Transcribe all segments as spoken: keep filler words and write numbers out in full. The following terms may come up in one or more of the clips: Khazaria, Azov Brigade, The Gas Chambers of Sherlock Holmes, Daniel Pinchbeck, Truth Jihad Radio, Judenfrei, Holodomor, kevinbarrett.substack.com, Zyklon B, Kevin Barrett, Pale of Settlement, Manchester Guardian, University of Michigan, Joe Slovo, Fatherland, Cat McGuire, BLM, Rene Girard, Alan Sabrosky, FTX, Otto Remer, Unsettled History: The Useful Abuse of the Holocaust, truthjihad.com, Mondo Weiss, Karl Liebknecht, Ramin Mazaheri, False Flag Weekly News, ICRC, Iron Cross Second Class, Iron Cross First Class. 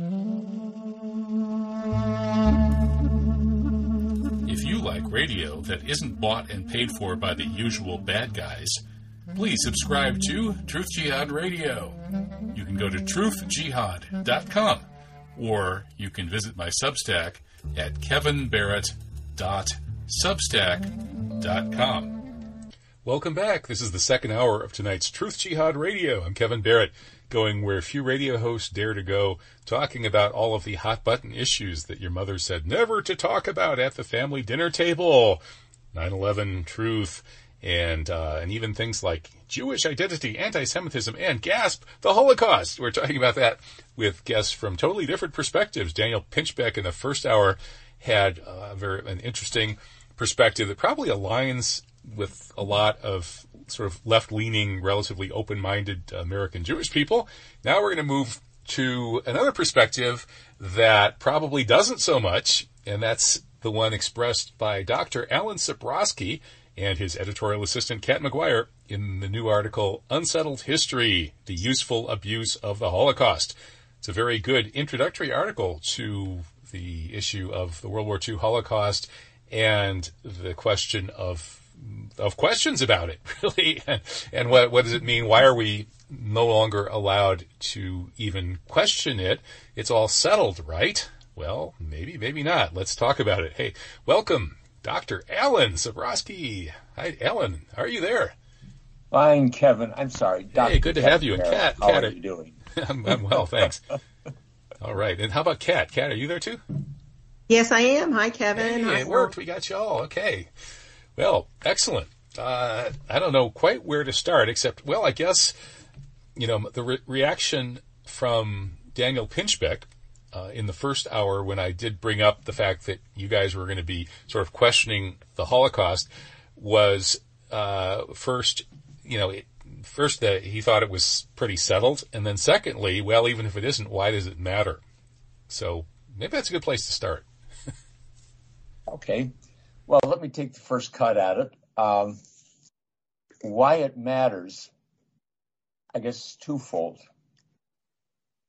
If you like radio that isn't bought and paid for by the usual bad guys, please subscribe to Truth Jihad Radio. You can go to truth jihad dot com, or you can visit my Substack at kevin barrett dot substack dot com. Welcome back. This is the second hour of tonight's Truth Jihad Radio. I'm Kevin Barrett, going where few radio hosts dare to go, talking about all of the hot-button issues that your mother said never to talk about at the family dinner table. nine eleven truth, and uh, and even things like Jewish identity, anti-Semitism, and gasp, the Holocaust. We're talking about that with guests from totally different perspectives. Daniel Pinchbeck in the first hour had uh, very, an interesting perspective that probably aligns with a lot of sort of left-leaning, relatively open-minded American Jewish people. Now we're going to move to another perspective that probably doesn't so much, and that's the one expressed by Doctor Alan Sabrosky and his editorial assistant, Cat McGuire, in the new article, Unsettled History: The Useful Abuse of the Holocaust. It's a very good introductory article to the issue of the World War Two Holocaust and the question of of questions about it, really. And, and what, what does it mean? Why are we no longer allowed to even question it? It's all settled, right? Well, maybe, maybe not. Let's talk about it. Hey, welcome, Doctor Alan Sabrosky. Hi, Alan. How are you there? Fine, Kevin. I'm sorry. Doctor Hey, good to Kevin have you. And Kat, how Kat, are you doing? I'm, I'm well, thanks. All right. And how about Kat? Kat, are you there too? Yes, I am. Hi, Kevin. Hey, Hi, it well. worked. We got you all. Okay. Well, excellent. Uh, I don't know quite where to start, except, well, I guess, you know, the re- reaction from Daniel Pinchbeck uh, in the first hour when I did bring up the fact that you guys were going to be sort of questioning the Holocaust was uh, first, you know, it, first that he thought it was pretty settled. And then secondly, well, even if it isn't, why does it matter? So maybe that's a good place to start. Okay. Well, let me take the first cut at it. Um, why it matters, I guess, is twofold.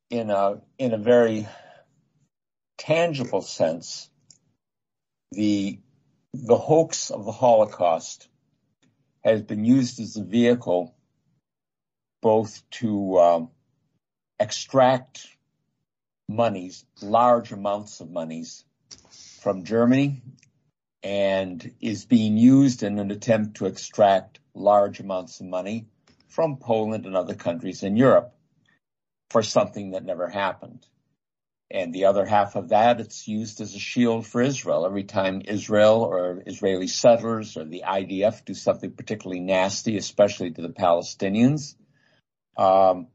In a in a very tangible sense, the the hoax of the Holocaust has been used as a vehicle both to um, extract monies, large amounts of monies, from Germany, and is being used in an attempt to extract large amounts of money from Poland and other countries in Europe for something that never happened. And the other half of that, it's used as a shield for Israel. Every time Israel or Israeli settlers or the I D F do something particularly nasty, especially to the Palestinians, um,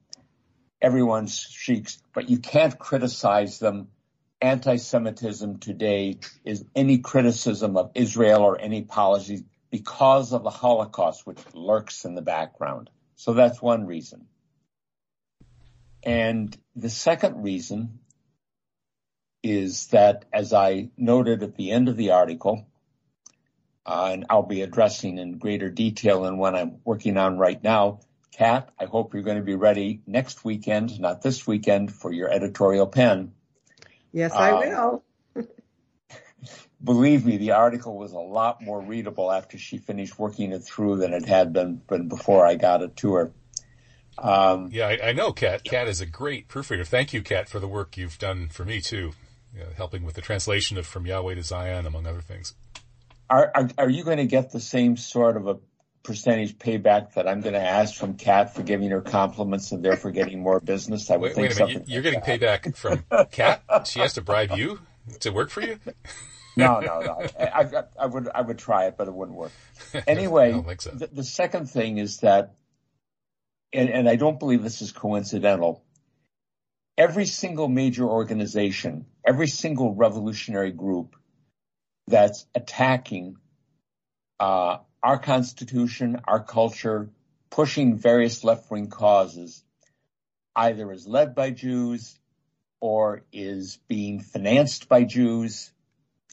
everyone shrieks, but you can't criticize them. Anti-Semitism today is any criticism of Israel or any policies because of the Holocaust, which lurks in the background. So that's one reason. And the second reason is that, as I noted at the end of the article, uh, and I'll be addressing in greater detail than what I'm working on right now, Kat, I hope you're going to be ready next weekend, not this weekend, for your editorial pen. Yes, I will. Um, believe me, the article was a lot more readable after she finished working it through than it had been, been before I got it to her. Um, yeah, I, I know, Kat. Kat is a great proofreader. Thank you, Kat, for the work you've done for me, too, you know, helping with the translation of From Yahweh to Zion, among other things. Are, are, are you going to get the same sort of a percentage payback that I'm going to ask from Kat for giving her compliments and therefore getting more business? I would wait, think wait a minute. You're like getting that. Payback from Kat? She has to bribe you to work for you? No, no, no. I, I, I would, I would try it, but it wouldn't work. Anyway, I don't think so. the, the second thing is that, and, and I don't believe this is coincidental. Every single major organization, every single revolutionary group that's attacking, uh, our Constitution, our culture, pushing various left-wing causes, either is led by Jews or is being financed by Jews,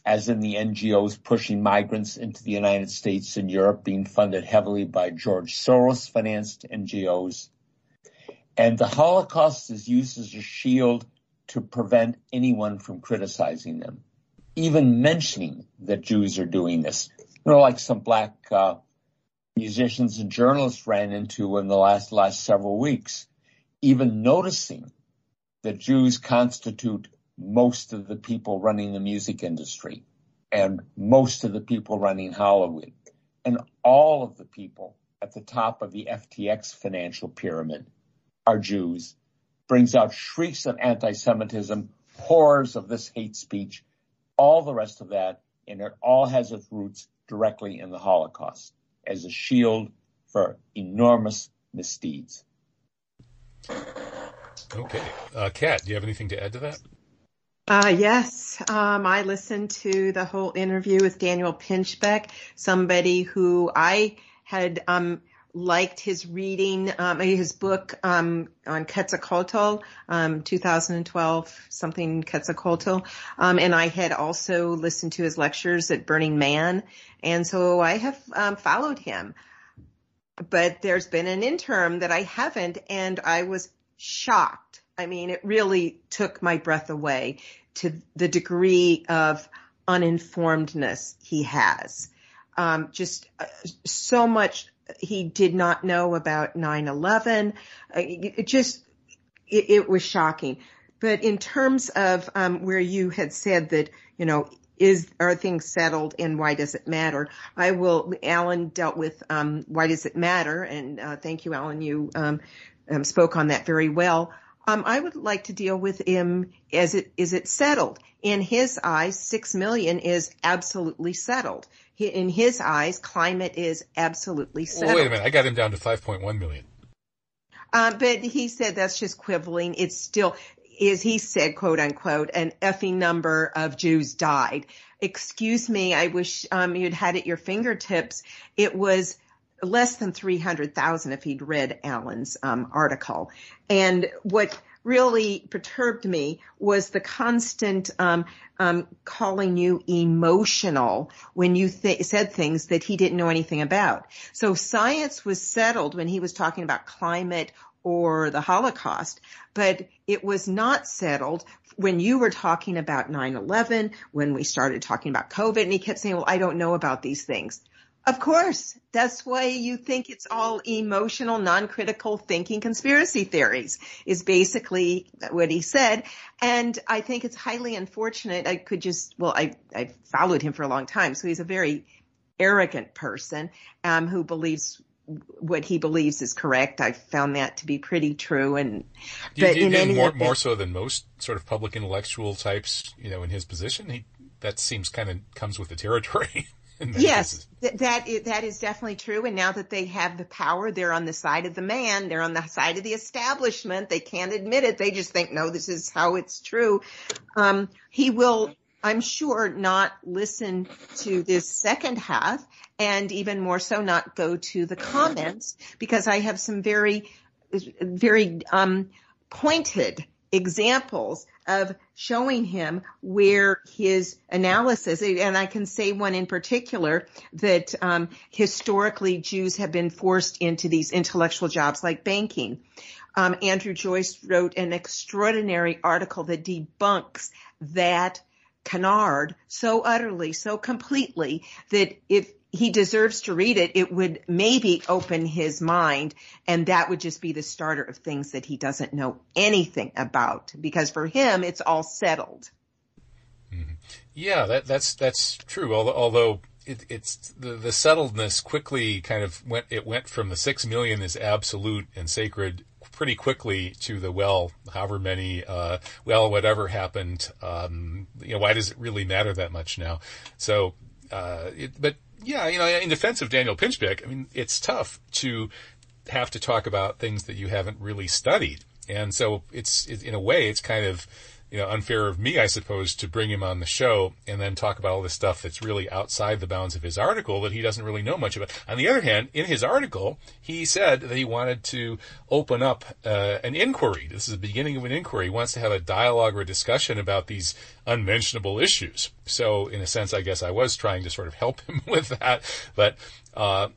as in the N G Os pushing migrants into the United States and Europe, being funded heavily by George Soros-financed N G Os. And the Holocaust is used as a shield to prevent anyone from criticizing them, even mentioning that Jews are doing this. You know, like some black uh, musicians and journalists ran into in the last last several weeks, even noticing that Jews constitute most of the people running the music industry and most of the people running Hollywood and all of the people at the top of the F T X financial pyramid are Jews, brings out shrieks of anti-Semitism, horrors of this hate speech, all the rest of that, and it all has its roots directly in the Holocaust as a shield for enormous misdeeds. Okay. Uh, Kat, do you have anything to add to that? Uh, yes. Um, I listened to the whole interview with Daniel Pinchbeck, somebody who I had um, liked his reading, um, his book um, on Quetzalcoatl, um, two thousand twelve, something Quetzalcoatl. Um, and I had also listened to his lectures at Burning Man. And so I have um, followed him. But there's been an interim that I haven't, and I was shocked. I mean, it really took my breath away to the degree of uninformedness he has. Um, just uh, so much he did not know about nine eleven. Uh, it, it just, it, it was shocking. But in terms of um, where you had said that, you know, Is, are things settled and why does it matter? I will, Alan dealt with, um, why does it matter? And, uh, thank you, Alan. You, um, um, spoke on that very well. Um, I would like to deal with him as it, is it settled? In his eyes, six million is absolutely settled. He, in his eyes, climate is absolutely settled. Well, wait a minute. I got him down to five point one million. Um, uh, but he said that's just quibbling. It's still, is he said, quote unquote, an effing number of Jews died. Excuse me, I wish um, you'd had at your fingertips. It was less than three hundred thousand if he'd read Alan's um, article. And what really perturbed me was the constant um, um, calling you emotional when you th- said things that he didn't know anything about. So science was settled when he was talking about climate or the Holocaust, but it was not settled when you were talking about nine eleven, when we started talking about COVID, and he kept saying, well, I don't know about these things. Of course, that's why you think it's all emotional, non-critical thinking conspiracy theories is basically what he said. And I think it's highly unfortunate. I could just, well, I, I followed him for a long time. So he's a very arrogant person, um, who believes what he believes is correct. I found that to be pretty true. And, but you, you, in and more, more so than most sort of public intellectual types, you know, in his position, he, that seems kind of comes with the territory. Yes, th- that, is, that is definitely true. And now that they have the power, they're on the side of the man. They're on the side of the establishment. They can't admit it. They just think, no, this is how it's true. Um, he will, I'm sure, not listen to this second half, and even more so not go to the comments, because I have some very, very um, pointed examples of showing him where his analysis, and I can say one in particular, that um, historically Jews have been forced into these intellectual jobs like banking. Um, Andrew Joyce wrote an extraordinary article that debunks that canard so utterly, so completely, that if he deserves to read it, it would maybe open his mind, and that would just be the starter of things that he doesn't know anything about, because for him, it's all settled. Mm-hmm. Yeah, that, that's that's true, although, although it, it's the, the settledness quickly kind of went, it went from the six million is absolute and sacred pretty quickly to the, well, however many, uh, well, whatever happened, um, you know, why does it really matter that much now? So, uh, it, but yeah, you know, in defense of Daniel Pinchbeck, I mean, it's tough to have to talk about things that you haven't really studied. And so it's, it, in a way, it's kind of, you know, unfair of me, I suppose, to bring him on the show and then talk about all this stuff that's really outside the bounds of his article that he doesn't really know much about. On the other hand, in his article, he said that he wanted to open up uh, an inquiry. This is the beginning of an inquiry. He wants to have a dialogue or a discussion about these unmentionable issues. So in a sense, I guess I was trying to sort of help him with that. But uh,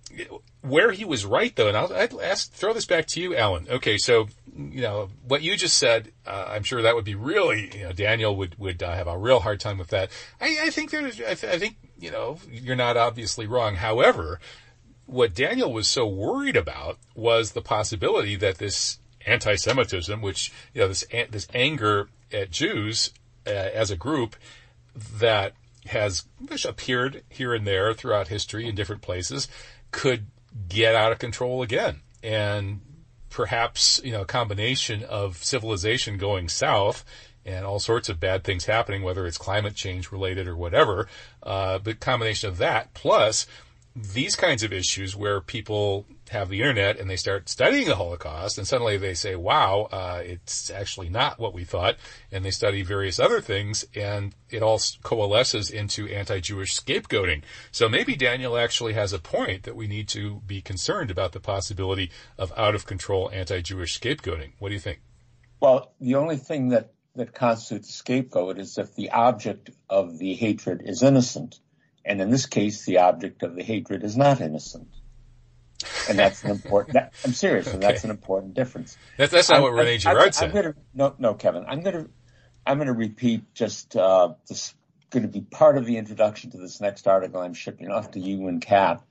where he was right, though, and I'll, I'd ask, throw this back to you, Alan. Okay, so, you know, what you just said, uh, I'm sure that would be really, you know, Daniel would, would uh, have a real hard time with that. I, I think there's, I, th- I think, you know, you're not obviously wrong. However, what Daniel was so worried about was the possibility that this anti-Semitism, which, you know, this this anger at Jews uh, as a group that has appeared here and there throughout history in different places, could get out of control again. And perhaps, you know, a combination of civilization going south and all sorts of bad things happening, whether it's climate change related or whatever, uh, the combination of that plus these kinds of issues where people have the internet and they start studying the Holocaust and suddenly they say, wow, uh, it's actually not what we thought. And they study various other things and it all coalesces into anti-Jewish scapegoating. So maybe Daniel actually has a point that we need to be concerned about the possibility of out-of-control anti-Jewish scapegoating. What do you think? Well, the only thing that, that constitutes a scapegoat is if the object of the hatred is innocent. And in this case, the object of the hatred is not innocent. And that's an important, that, I'm serious, and okay. That's an important difference. That's, that's not I'm, what Rene Girard said. I'm gonna, no, no, Kevin, I'm going to, I'm going to repeat just, uh, this going to be part of the introduction to this next article I'm shipping off to you and Kat.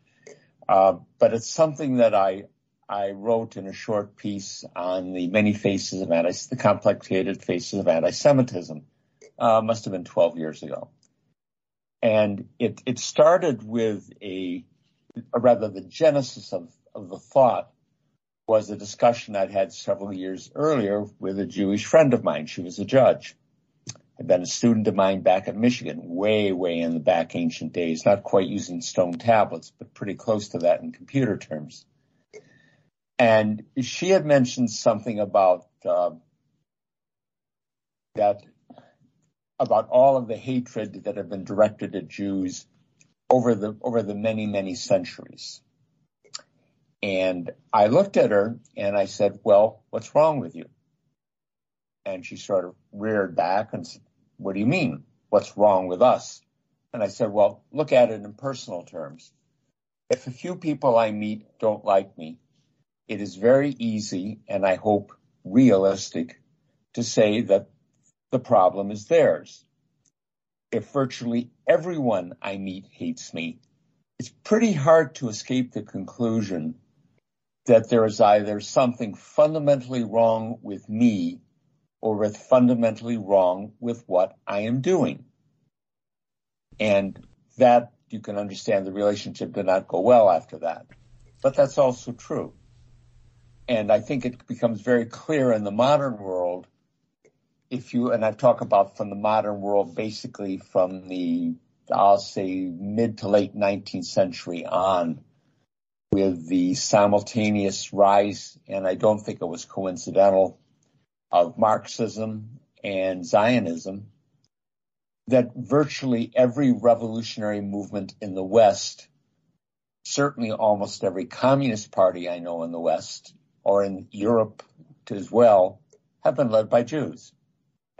Uh, but it's something that I, I wrote in a short piece on the many faces of anti, the complicated faces of anti-Semitism, uh, must have been twelve years ago. And it, it started with a, or rather the genesis of, of the thought was a discussion I'd had several years earlier with a Jewish friend of mine. She was a judge, had been a student of mine back at Michigan, way, way in the back ancient days, not quite using stone tablets, but pretty close to that in computer terms. And she had mentioned something about uh, that. about all of the hatred that had been directed at Jews over the over the many, many centuries. And I looked at her and I said, well, what's wrong with you? And she sort of reared back and said, what do you mean? What's wrong with us? And I said, well, look at it in personal terms. If a few people I meet don't like me, it is very easy, and I hope realistic, to say that the problem is theirs. If virtually everyone I meet hates me, it's pretty hard to escape the conclusion that there is either something fundamentally wrong with me or with fundamentally wrong with what I am doing. And that, you can understand the relationship did not go well after that. But that's also true. And I think it becomes very clear in the modern world. If you, and I talk about from the modern world, basically from the, I'll say, mid to late nineteenth century on, with the simultaneous rise, and I don't think it was coincidental, of Marxism and Zionism, that virtually every revolutionary movement in the West, certainly almost every communist party I know in the West, or in Europe as well, have been led by Jews.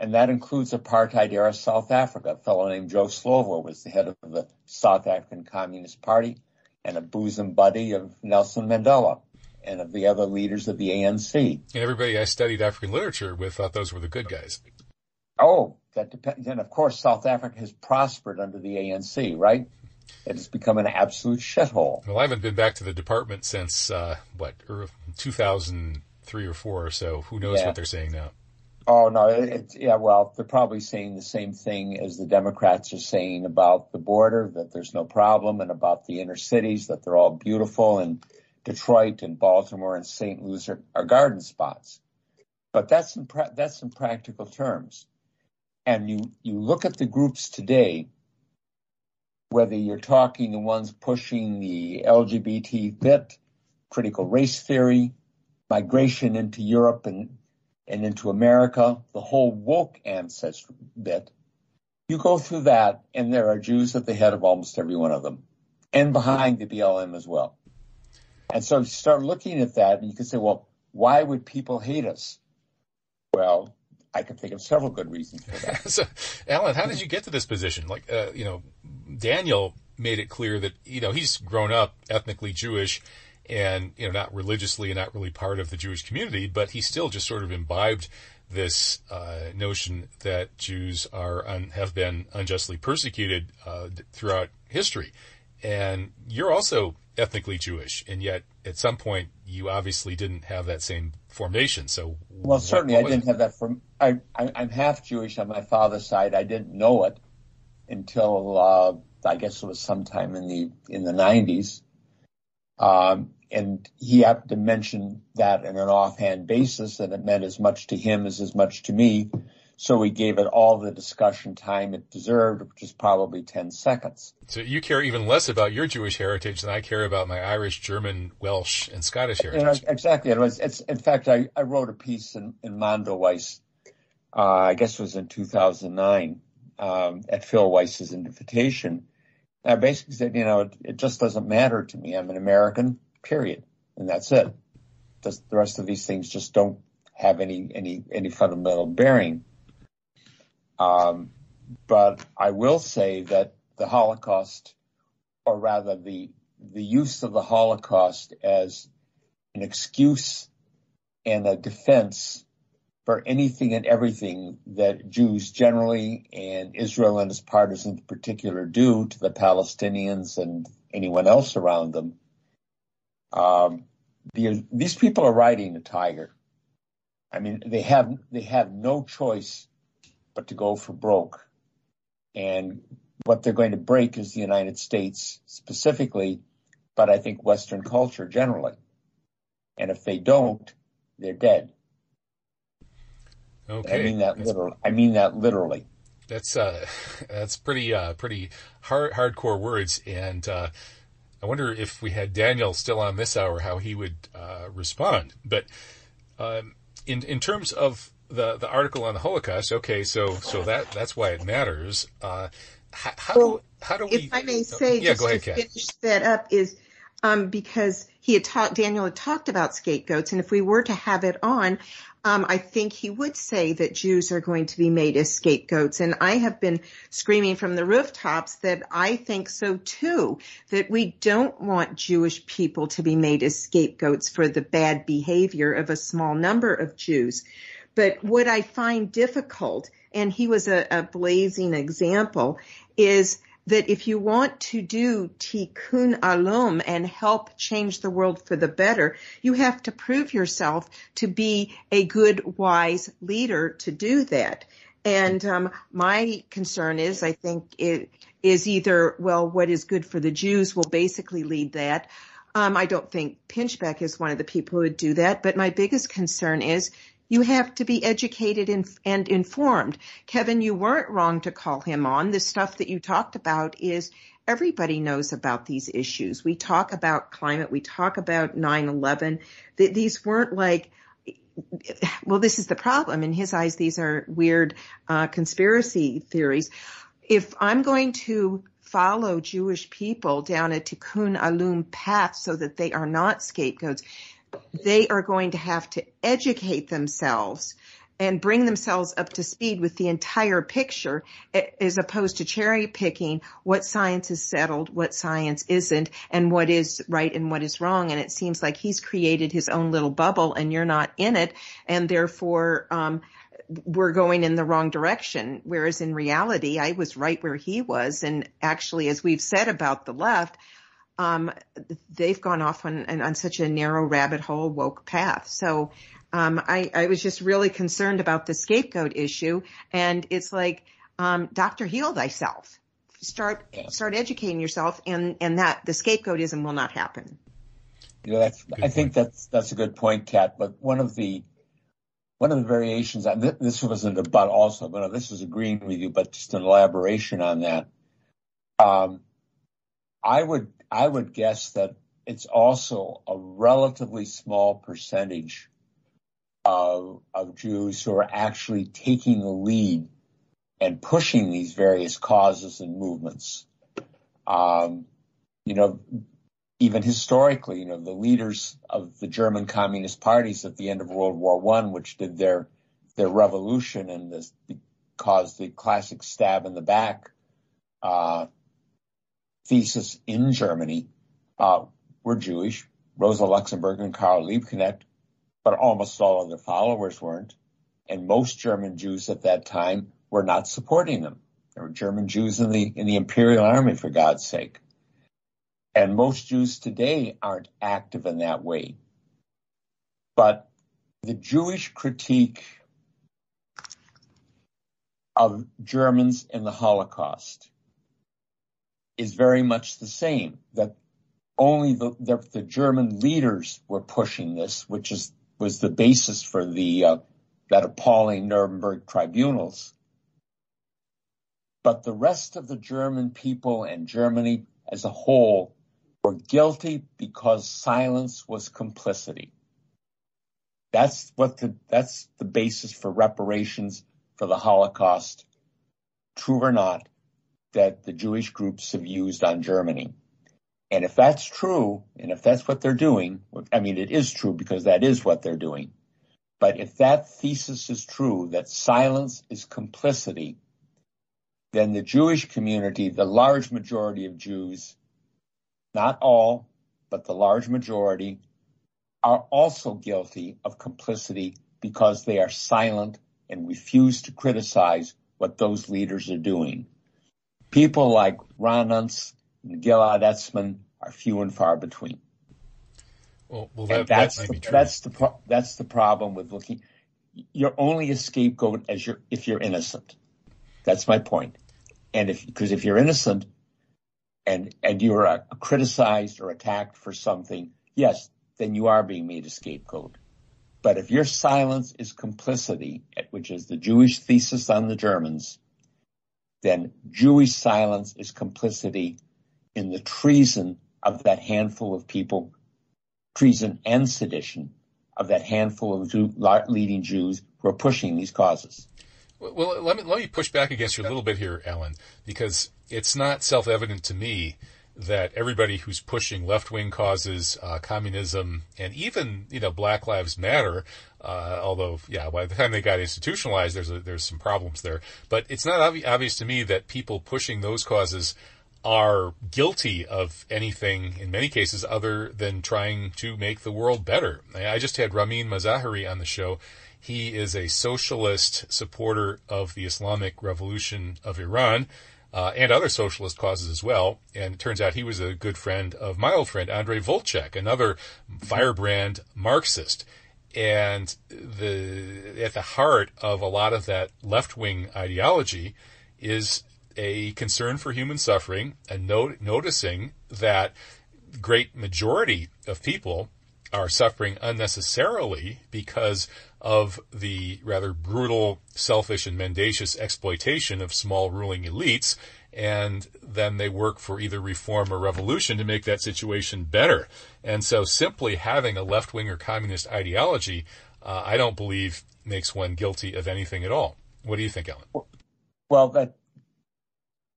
And that includes apartheid-era South Africa. A fellow named Joe Slovo was the head of the South African Communist Party and a bosom buddy of Nelson Mandela and of the other leaders of the A N C. And everybody I studied African literature with thought those were the good guys. Oh, that depends. And, of course, South Africa has prospered under the A N C, right? It has become an absolute shithole. Well, I haven't been back to the department since, uh, what, two thousand three or four or so. Who knows yeah. what they're saying now? Oh, no. It, yeah, well, they're probably saying the same thing as the Democrats are saying about the border, that there's no problem, and about the inner cities, that they're all beautiful, and Detroit and Baltimore and Saint Louis are, are garden spots. But that's in, pra- that's in practical terms. And you, you look at the groups today, whether you're talking the ones pushing the L G B T bit, critical race theory, migration into Europe and and into America, the whole woke ancestry bit, you go through that, and there are Jews at the head of almost every one of them, and behind the B L M as well. And so if you start looking at that, and you can say, well, why would people hate us? Well, I can think of several good reasons for that. So, Alan, how did you get to this position? Like, uh, you know, Daniel made it clear that, you know, he's grown up ethnically Jewish and, you know, not religiously and not really part of the Jewish community, but he still just sort of imbibed this uh, notion that Jews are un- have been unjustly persecuted uh, throughout history. And you're also ethnically Jewish, and yet at some point you obviously didn't have that same formation. So, well, certainly I didn't have that. From I, I, I'm half Jewish on my father's side. I didn't know it until uh, I guess it was sometime in the in the nineties. Um, and he happened to mention that in an offhand basis, and it meant as much to him as as much to me. So we gave it all the discussion time it deserved, which is probably ten seconds. So you care even less about your Jewish heritage than I care about my Irish, German, Welsh, and Scottish heritage. You know, exactly. It was, it's, in fact, I, I wrote a piece in, in Mondo Weiss, uh, I guess it was in two thousand nine, um, at Phil Weiss's invitation. And I basically said, you know, it, it just doesn't matter to me. I'm an American, period. And that's it. Just, the rest of these things just don't have any, any, any fundamental bearing. Um, but I will say that the Holocaust, or rather the the use of the Holocaust as an excuse and a defense for anything and everything that Jews generally and Israel and its partisans in particular do to the Palestinians and anyone else around them, um, the, these people are riding a tiger. I mean, they have they have no choice but to go for broke. And what they're going to break is the United States specifically, but I think Western culture generally. And if they don't, they're dead. Okay. I mean that literally. I mean that literally. That's uh, that's pretty uh, pretty hard hardcore words. And uh, I wonder if we had Daniel still on this hour, how he would uh, respond. But um, in in terms of The, the article on the Holocaust. Okay, so so that that's why it matters. Uh, how how, well, do, how do we? If I may say, yeah, just go ahead, to Kat. Finish that up is um, because he had talked. Daniel had talked about scapegoats, and if we were to have it on, um, I think he would say that Jews are going to be made as scapegoats. And I have been screaming from the rooftops that I think so too. That we don't want Jewish people to be made as scapegoats for the bad behavior of a small number of Jews. But what I find difficult, and he was a, a blazing example, is that if you want to do tikkun olam and help change the world for the better, you have to prove yourself to be a good, wise leader to do that. And um, my concern is, I think it is either, well, what is good for the Jews will basically lead that. Um, I don't think Pinchbeck is one of the people who would do that. But my biggest concern is, you have to be educated and, and informed. Kevin, you weren't wrong to call him on. The stuff that you talked about is everybody knows about these issues. We talk about climate. We talk about nine eleven. These weren't like, well, this is the problem. In his eyes, these are weird uh, conspiracy theories. If I'm going to follow Jewish people down a tikkun olam path so that they are not scapegoats, they are going to have to educate themselves and bring themselves up to speed with the entire picture, as opposed to cherry picking what science is settled, what science isn't, and what is right and what is wrong. And it seems like he's created his own little bubble and you're not in it. And therefore, um, we're going in the wrong direction. Whereas in reality, I was right where he was. And actually, as we've said about the left, Um, they've gone off on, on such a narrow rabbit hole woke path. So, um, I, I was just really concerned about the scapegoat issue. And it's like, um, Doctor Heal thyself. Start, yeah. start educating yourself, and, and that the scapegoatism will not happen. You know, that's, I think that's, that's a good point, Kat. But one of the, one of the variations, and this wasn't about also, but this was agreeing with you, but just an elaboration on that. Um, I would, I would guess that it's also a relatively small percentage of, of Jews who are actually taking the lead and pushing these various causes and movements. Um, you know, even historically, you know, the leaders of the German Communist parties at the end of World War One, which did their their revolution and this caused the classic stab in the back uh, thesis in Germany uh, were Jewish. Rosa Luxemburg and Karl Liebknecht, but almost all of their followers weren't. And most German Jews at that time were not supporting them. There were German Jews in the in the Imperial Army, for God's sake. And most Jews today aren't active in that way. But the Jewish critique of Germans in the Holocaust is very much the same, that only the, the, the German leaders were pushing this, which is was the basis for the uh, that appalling Nuremberg tribunals. But the rest of the German people and Germany as a whole were guilty because silence was complicity. That's what the, that's the basis for reparations for the Holocaust, true or not, that the Jewish groups have used on Germany. And if that's true, and if that's what they're doing, I mean, it is true because that is what they're doing. But if that thesis is true, that silence is complicity, then the Jewish community, the large majority of Jews, not all, but the large majority, are also guilty of complicity because they are silent and refuse to criticize what those leaders are doing. People like Ronantz and Gilad Etzman are few and far between. Well, well that, that's, that might the, be true. that's the pro- that's the problem with looking. You're only a scapegoat as you're if you're innocent. That's my point. And if because if you're innocent, and and you're uh, criticized or attacked for something, yes, then you are being made a scapegoat. But if your silence is complicity, which is the Jewish thesis on the Germans, then Jewish silence is complicity in the treason of that handful of people, treason and sedition of that handful of Jew, leading Jews who are pushing these causes. Well, let me let me push back against you a little bit here, Alan, because it's not self-evident to me that everybody who's pushing left-wing causes, uh, communism, and even you know Black Lives Matter, uh, although yeah, by the time they got institutionalized, there's a, there's some problems there. But it's not obvi- obvious to me that people pushing those causes are guilty of anything in many cases other than trying to make the world better. I just had Ramin Mazaheri on the show. He is a socialist supporter of the Islamic Revolution of Iran uh, and other socialist causes as well. And it turns out he was a good friend of my old friend, Andrei Volchek, another firebrand Marxist. And the at the heart of a lot of that left-wing ideology is a concern for human suffering and no- noticing that the great majority of people are suffering unnecessarily because of the rather brutal, selfish, and mendacious exploitation of small ruling elites, and then they work for either reform or revolution to make that situation better. And so simply having a left-wing or communist ideology, uh, I don't believe makes one guilty of anything at all. What do you think, Alan? Well, that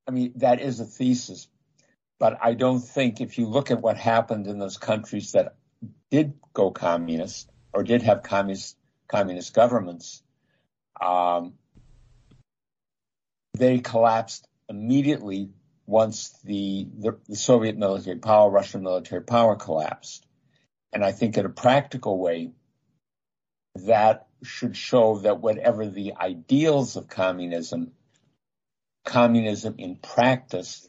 I mean, that is a thesis, but I don't think if you look at what happened in those countries that did go communist or did have communist communist governments, um, they collapsed immediately once the, the, the Soviet military power, Russian military power collapsed. And I think in a practical way, that should show that whatever the ideals of communism, communism in practice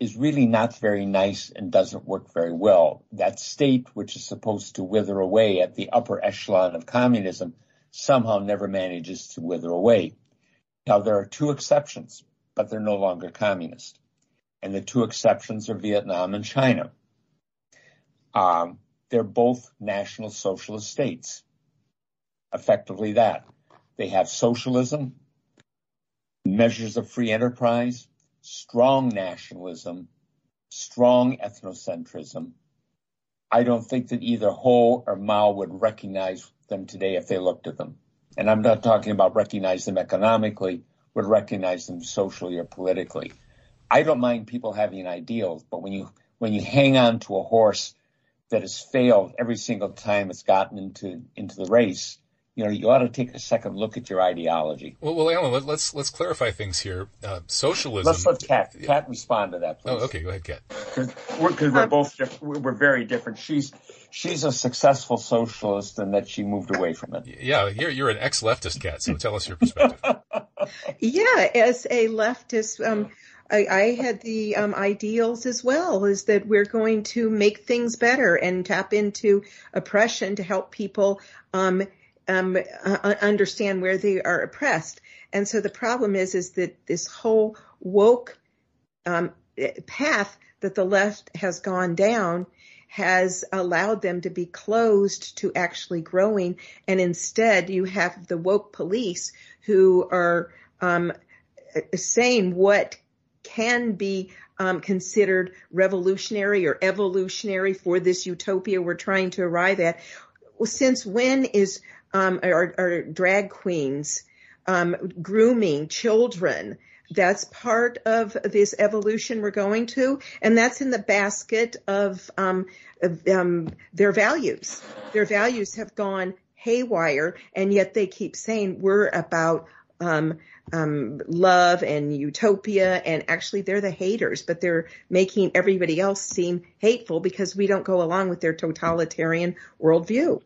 is really not very nice and doesn't work very well. That state, which is supposed to wither away at the upper echelon of communism, somehow never manages to wither away. Now, there are two exceptions, but they're no longer communist. And the two exceptions are Vietnam and China. Um, they're both national socialist states. Effectively that. They have socialism, measures of free enterprise, strong nationalism, strong ethnocentrism. I don't think that either Ho or Mao would recognize them today if they looked at them. And I'm not talking about recognize them economically, would recognize them socially or politically. I don't mind people having ideals, but when you when you hang on to a horse that has failed every single time it's gotten into into the race, you know, you ought to take a second look at your ideology. Well, well, Alan, let, let's let's clarify things here. Uh, socialism. Let's let Cat Cat respond to that, please. Oh, okay, go ahead, Cat. Because we're, we're both diff- we're very different. She's she's a successful socialist, and that she moved away from it. Yeah, you're you're an ex-leftist, Cat. So tell us your perspective. Yeah, as a leftist, um, I, I had the um, ideals as well, is that we're going to make things better and tap into oppression to help people um, um, uh, understand where they are oppressed. And so the problem is, is that this whole woke um, path that the left has gone down has allowed them to be closed to actually growing. And instead, you have the woke police who are um, saying what can be um, considered revolutionary or evolutionary for this utopia we're trying to arrive at. Well, since when is um, are, are drag queens um, grooming children? That's part of this evolution we're going to, and that's in the basket of, um, of um, their values. Their values have gone haywire, and yet they keep saying we're about um, um, love and utopia, and actually they're the haters, but they're making everybody else seem hateful because we don't go along with their totalitarian worldview.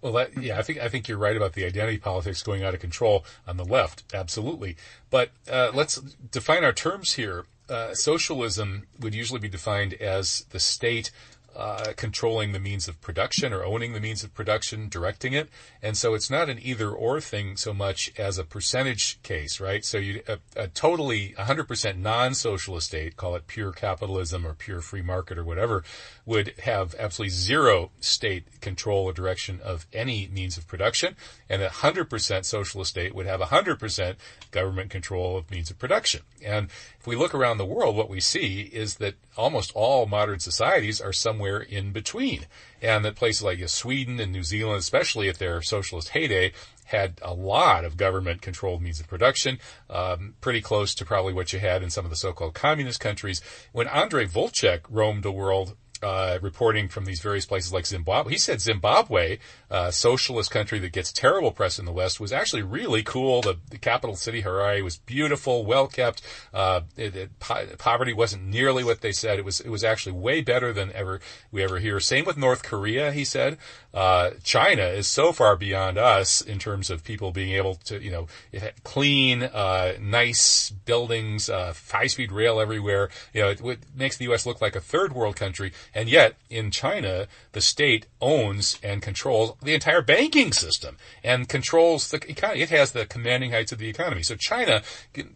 Well, that, yeah, I think I think you're right about the identity politics going out of control on the left, absolutely. But uh, let's define our terms here. Uh, socialism would usually be defined as the state uh, controlling the means of production or owning the means of production, directing it. And so it's not an either-or thing so much as a percentage case, right? So you, a, a totally one hundred percent non-socialist state, call it pure capitalism or pure free market or whatever, would have absolutely zero state control or direction of any means of production. And a one hundred percent socialist state would have one hundred percent government control of means of production. And if we look around the world, what we see is that almost all modern societies are somewhere in between, and that places like Sweden and New Zealand, especially at their socialist heyday, had a lot of government-controlled means of production, um, pretty close to probably what you had in some of the so-called communist countries. When Andrei Volchek roamed the world, Uh, reporting from these various places like Zimbabwe. He said Zimbabwe, a uh, socialist country that gets terrible press in the West, was actually really cool. The, the capital city, Harare, was beautiful, well-kept. Uh, it, it, po- poverty wasn't nearly what they said. It was it was actually way better than ever we ever hear. Same with North Korea, he said. Uh, China is so far beyond us in terms of people being able to, you know, it had clean, uh, nice buildings, uh, high-speed rail everywhere. You know, it, it makes the U S look like a third-world country. And yet, in China, the state owns and controls the entire banking system and controls the economy. It has the commanding heights of the economy. So China,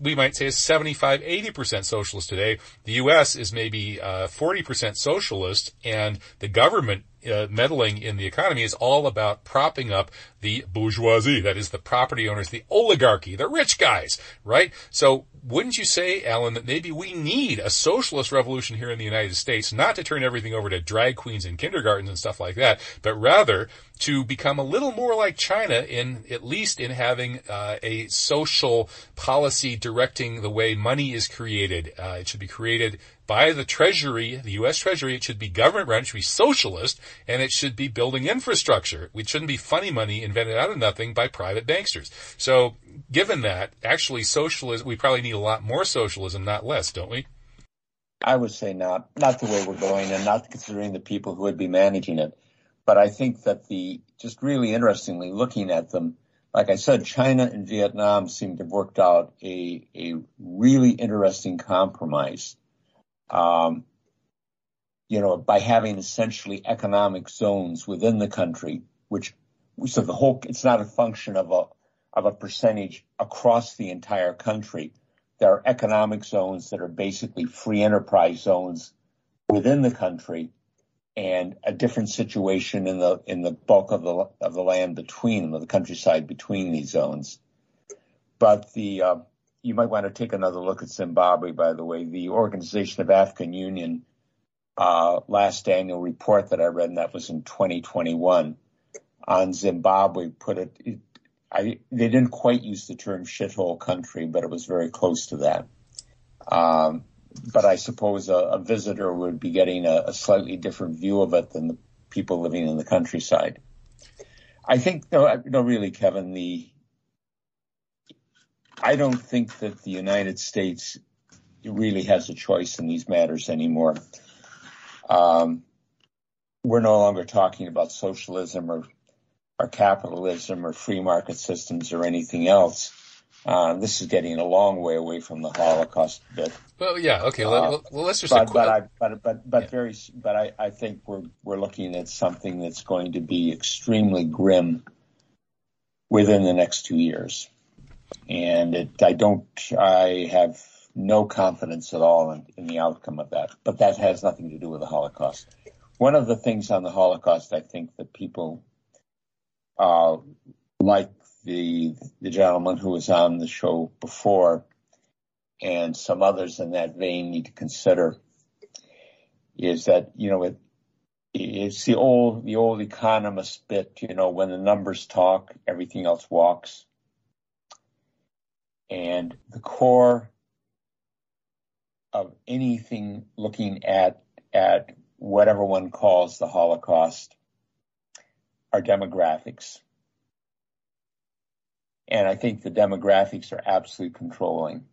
we might say, is seventy-five, eighty percent socialist today. The U S is maybe uh, forty percent socialist, and the government Uh, meddling in the economy is all about propping up the bourgeoisie, that is the property owners, the oligarchy, the rich guys, right? So wouldn't you say, Alan, that maybe we need a socialist revolution here in the United States, not to turn everything over to drag queens and kindergartens and stuff like that, but rather to become a little more like China, in at least in having uh, a social policy directing the way money is created. Uh, it should be created by the Treasury, the U S Treasury. It should be government-run, it should be socialist, and it should be building infrastructure. It shouldn't be funny money invented out of nothing by private banksters. So given that, actually socialism, we probably need a lot more socialism, not less, don't we? I would say not, not the way we're going, and not considering the people who would be managing it. But I think that the, just really interestingly looking at them, like I said, China and Vietnam seem to have worked out a, a really interesting compromise. Um, you know, by having essentially economic zones within the country, which, so the whole, it's not a function of a, of a percentage across the entire country. There are economic zones that are basically free enterprise zones within the country, and a different situation in the, in the bulk of the, of the land between them, of the countryside between these zones. But the, uh, you might want to take another look at Zimbabwe, by the way. The Organization of African Union uh last annual report that I read, and that was in twenty twenty-one, on Zimbabwe, put it, it I they didn't quite use the term shithole country, but it was very close to that. Um but I suppose a, a visitor would be getting a, a slightly different view of it than the people living in the countryside. I think, no, no, really, Kevin, the, I don't think that the United States really has a choice in these matters anymore. Um, we're no longer talking about socialism or, or capitalism or free market systems or anything else. Uh, this is getting a long way away from the Holocaust bit. Well, yeah, okay. Well, uh, well, well let's just. But equi- but, I, but but but yeah. very. But I, I think we're we're looking at something that's going to be extremely grim within the next two years, and it, I don't. I have no confidence at all in, in the outcome of that. But that has nothing to do with the Holocaust. One of the things on the Holocaust, I think, that people uh, like. The, the gentleman who was on the show before and some others in that vein need to consider is that, you know, it, it's the old, the old economist bit, you know, when the numbers talk, everything else walks. And the core of anything looking at, at whatever one calls the Holocaust are demographics. And I think the demographics are absolutely controlling.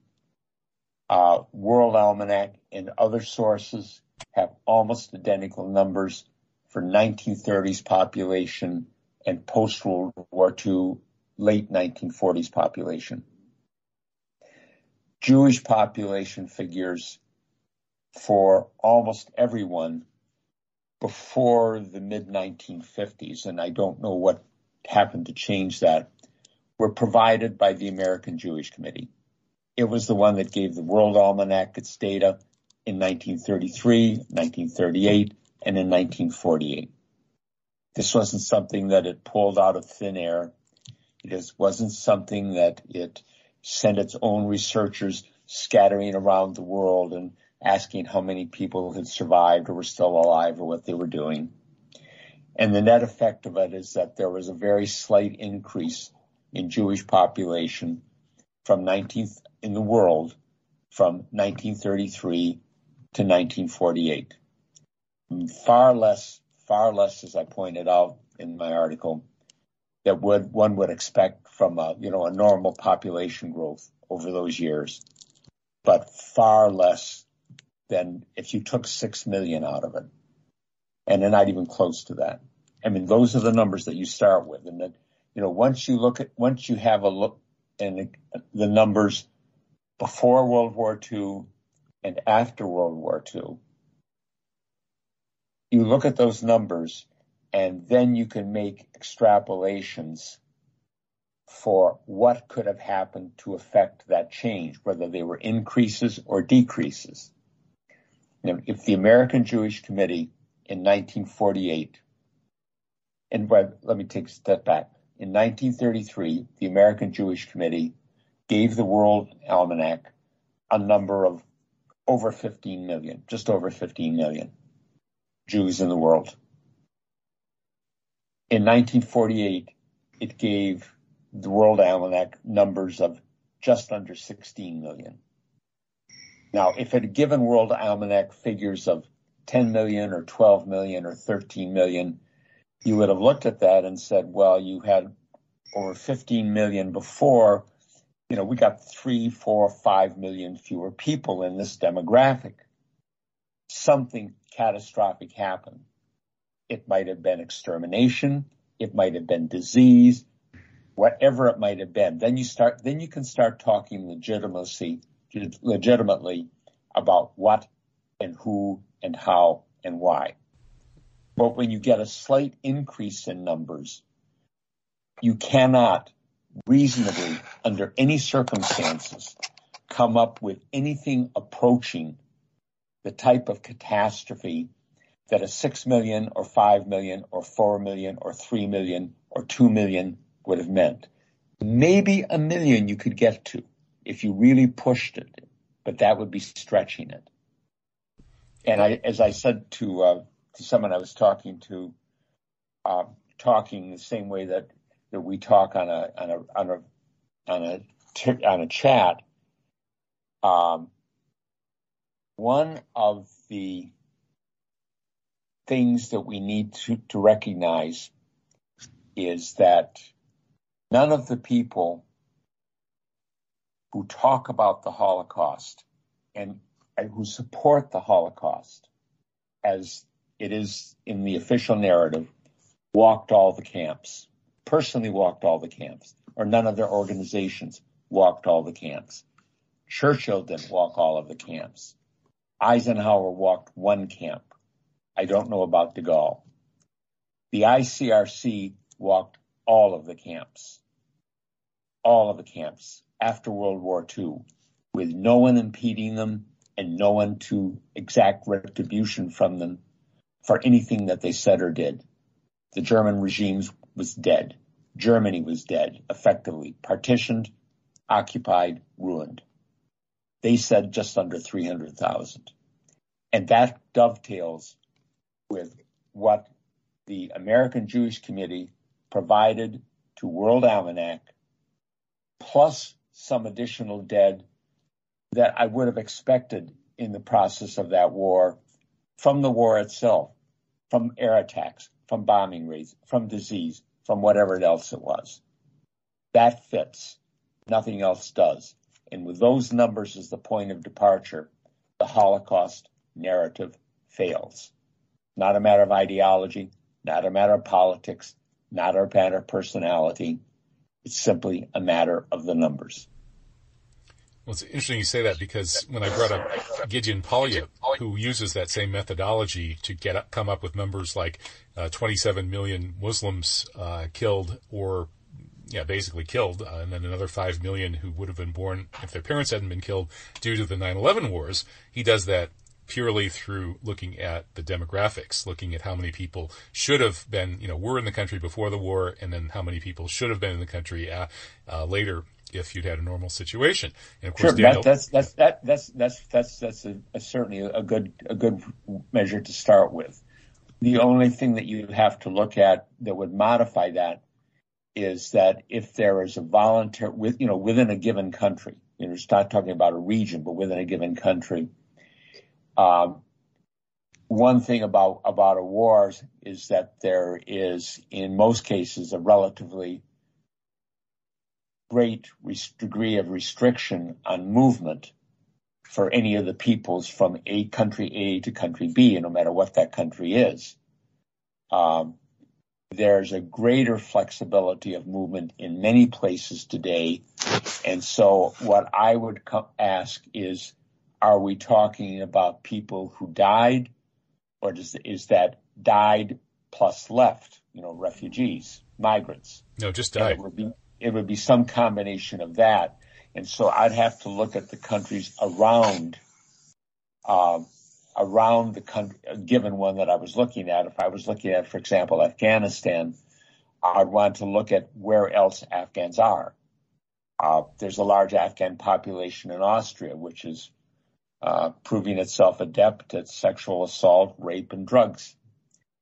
Uh, World Almanac and other sources have almost identical numbers for nineteen thirties population and post-World War Two, late nineteen forties population. Jewish population figures for almost everyone before the mid nineteen fifties, and I don't know what happened to change that, were provided by the American Jewish Committee. It was the one that gave the World Almanac its data in nineteen thirty-three, nineteen thirty-eight, and in nineteen forty-eight. This wasn't something that it pulled out of thin air. It just wasn't something that it sent its own researchers scattering around the world and asking how many people had survived or were still alive or what they were doing. And the net effect of it is that there was a very slight increase in Jewish population from nineteenth in the world from nineteen thirty-three to nineteen forty-eight. Far less, far less, as I pointed out in my article, that would one would expect from a, you know, a normal population growth over those years, but far less than if you took six million out of it. And they're not even close to that. I mean, those are the numbers that you start with, and that, you know, once you look at, once you have a look in the numbers before World War Two and after World War Two, you look at those numbers and then you can make extrapolations for what could have happened to affect that change, whether they were increases or decreases. You know, if the American Jewish Committee in nineteen forty-eight, and well, let me take a step back. In nineteen thirty-three, the American Jewish Committee gave the World Almanac a number of over fifteen million, just over fifteen million Jews in the world. In nineteen forty-eight, it gave the World Almanac numbers of just under sixteen million. Now, if it had given World Almanac figures of ten million or twelve million or thirteen million, you would have looked at that and said, well, you had over fifteen million before, you know, we got three, four, five million fewer people in this demographic. Something catastrophic happened. It might have been extermination. It might have been disease, whatever it might have been. Then you start, then you can start talking legitimacy, legitimately about what and who and how and why. But when you get a slight increase in numbers, you cannot reasonably, under any circumstances, come up with anything approaching the type of catastrophe that a six million or five million or four million or three million or two million would have meant. Maybe a million you could get to if you really pushed it, but that would be stretching it. And I, as I said to... Uh, to someone I was talking to, uh, talking the same way that, that we talk on a, on a, on a, on a, t- on a chat. Um, one of the things that we need to, to recognize is that none of the people who talk about the Holocaust and, and who support the Holocaust, as it is in the official narrative, walked all the camps, personally walked all the camps, or none of their organizations walked all the camps. Churchill didn't walk all of the camps. Eisenhower walked one camp. I don't know about de Gaulle. The I C R C walked all of the camps, all of the camps after World War Two, with no one impeding them and no one to exact retribution from them for anything that they said or did. The German regime was dead. Germany was dead, effectively partitioned, occupied, ruined. They said just under three hundred thousand. And that dovetails with what the American Jewish Committee provided to World Almanac, plus some additional dead that I would have expected in the process of that war, from the war itself, from air attacks, from bombing raids, from disease, from whatever else it was. That fits. Nothing else does. And with those numbers as the point of departure, the Holocaust narrative fails. Not a matter of ideology, not a matter of politics, not a matter of personality. It's simply a matter of the numbers. Well, it's interesting you say that, because when I brought up Gideon Polya, who uses that same methodology to get up, come up with numbers like uh, twenty-seven million Muslims uh, killed or yeah, basically killed, uh, and then another five million who would have been born if their parents hadn't been killed due to the nine eleven wars. He does that purely through looking at the demographics, looking at how many people should have been, you know, were in the country before the war, and then how many people should have been in the country uh, uh, later if you'd had a normal situation. And of course, sure, Daniel, that, that's, that's, that, that's that's that's that's that's a, certainly a good a good measure to start with. The only thing that you have to look at that would modify that is that if there is a volunteer with, you know, within a given country, you know, it's not talking about a region, but within a given country. Um, one thing about, about a war is that there is, in most cases, a relatively great res- degree of restriction on movement for any of the peoples from a country A to country B, and no matter what that country is. Um, there's a greater flexibility of movement in many places today. And so what I would co- ask is, are we talking about people who died, or does, is that died plus left, you know, refugees, migrants? No, just died. It would, be, it would be some combination of that. And so I'd have to look at the countries around uh, around the country, a given one that I was looking at. If I was looking at, for example, Afghanistan, I'd want to look at where else Afghans are. Uh, there's a large Afghan population in Austria, which is Uh, proving itself adept at sexual assault, rape, and drugs,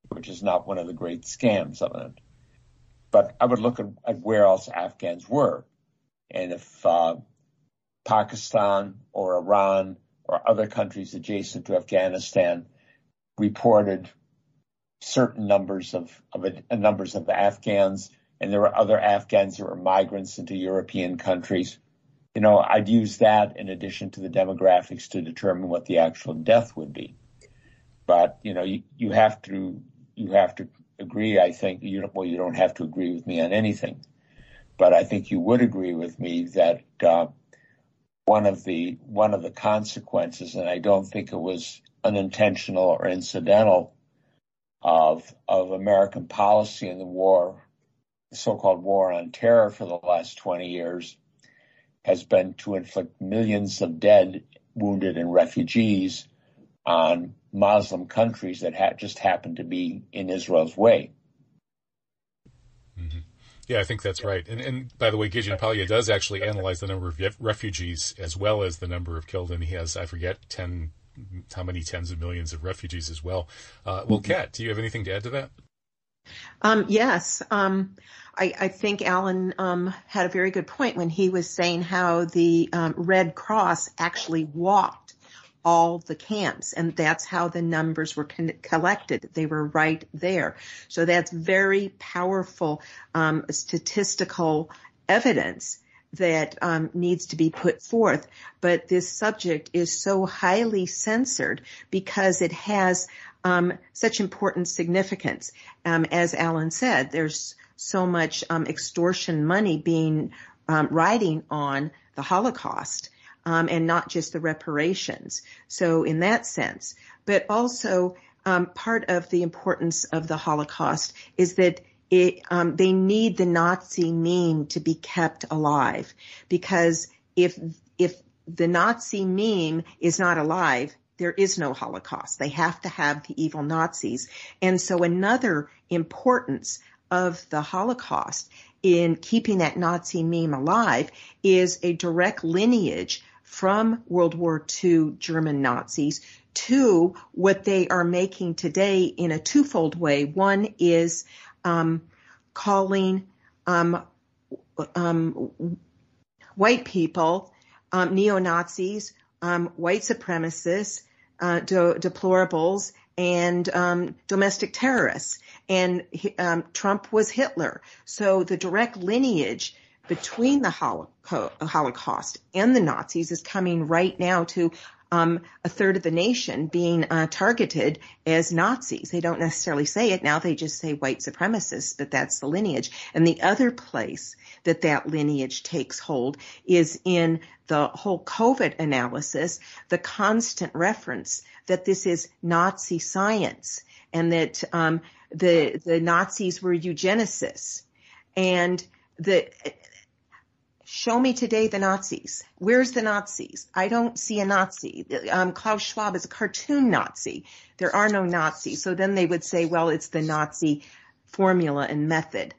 which is not one of the great scams of it. But I would look at, at where else Afghans were. And if uh, Pakistan or Iran or other countries adjacent to Afghanistan reported certain numbers of, of a, numbers of Afghans, and there were other Afghans that were migrants into European countries, you know, I'd use that in addition to the demographics to determine what the actual death would be. But, you know, you, you have to you have to agree, I think, you don't, well, you don't have to agree with me on anything. But I think you would agree with me that uh, one of the one of the consequences, and I don't think it was unintentional or incidental, of of American policy in the war, the so-called war on terror for the last twenty years, has been to inflict millions of dead, wounded, and refugees on Muslim countries that ha- just happened to be in Israel's way. Mm-hmm. Yeah, I think that's right. And, and by the way, Gideon Polya does actually analyze the number of refugees as well as the number of killed, and he has, I forget, ten, how many tens of millions of refugees as well. Uh, well, mm-hmm. Kat, do you have anything to add to that? Um, yes. Um, I, I think Alan um, had a very good point when he was saying how the um, Red Cross actually walked all the camps, and that's how the numbers were con- collected. They were right there. So that's very powerful um, statistical evidence that um, needs to be put forth. But this subject is so highly censored because it has um, such important significance. Um, as Alan said, there's so much um, extortion money being um, riding on the Holocaust, um, and not just the reparations. So in that sense, but also um, part of the importance of the Holocaust is that It, um, they need the Nazi meme to be kept alive, because if if the Nazi meme is not alive, there is no Holocaust. They have to have the evil Nazis. And so another importance of the Holocaust in keeping that Nazi meme alive is a direct lineage from World War Two German Nazis to what they are making today in a twofold way. One is Um, calling um, um, white people um, neo-Nazis, um, white supremacists, uh, de- deplorables, and um, domestic terrorists. And um, Trump was Hitler. So the direct lineage between the Holocaust and the Nazis is coming right now to Um, a third of the nation being uh, targeted as Nazis. They don't necessarily say it now. They just say white supremacists, but that's the lineage. And the other place that that lineage takes hold is in the whole COVID analysis, the constant reference that this is Nazi science and that um, the the Nazis were eugenicists. And the show me today the Nazis. Where's the Nazis? I don't see a Nazi. Um, Klaus Schwab is a cartoon Nazi. There are no Nazis. So then they would say, well, it's the Nazi formula and method.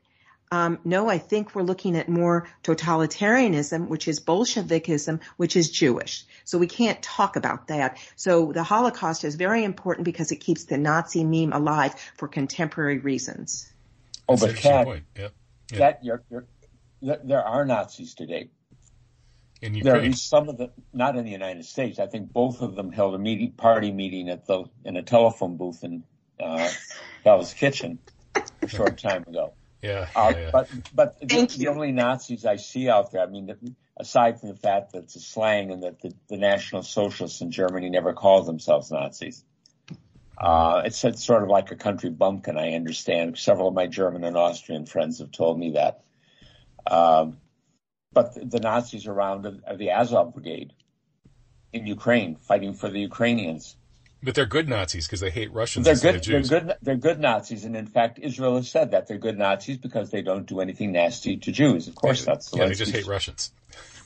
Um, no, I think we're looking at more totalitarianism, which is Bolshevikism, which is Jewish. So we can't talk about that. So the Holocaust is very important because it keeps the Nazi meme alive for contemporary reasons. Oh, but Kat, yeah. Yeah. Kat, you're, you're there are Nazis today. In Ukraine. There are some of them, not in the United States. I think both of them held a meeting, party meeting at the in a telephone booth in uh, Hell's Kitchen a short time ago. Yeah, uh, yeah, yeah. But but the, the only Nazis I see out there, I mean, aside from the fact that it's a slang and that the, the National Socialists in Germany never called themselves Nazis. Uh, it's, it's sort of like a country bumpkin, I understand. Several of my German and Austrian friends have told me that. Um, but the, the Nazis around are the Azov Brigade in Ukraine, fighting for the Ukrainians. But they're good Nazis because they hate Russians they're instead good, of Jews. They're good, they're good Nazis, and in fact, Israel has said that. They're good Nazis because they don't do anything nasty to Jews. Of course, yeah, that's the yeah, they just hate Russians.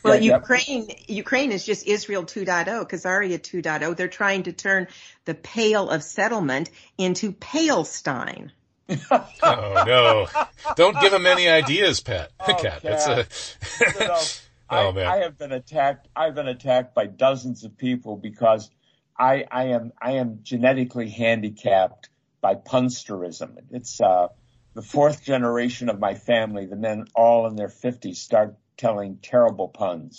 Well, yeah, Ukraine yeah. Ukraine is just Israel two point oh, Khazaria two point oh. They're trying to turn the Pale of Settlement into Palestine. Oh no! Don't give him any ideas, Pat. Oh, Cat. It's a... you know, I, oh, man. I have been attacked. I've been attacked by dozens of people because I, I am I am genetically handicapped by punsterism. It's uh, the fourth generation of my family. The men, all in their fifties, start telling terrible puns,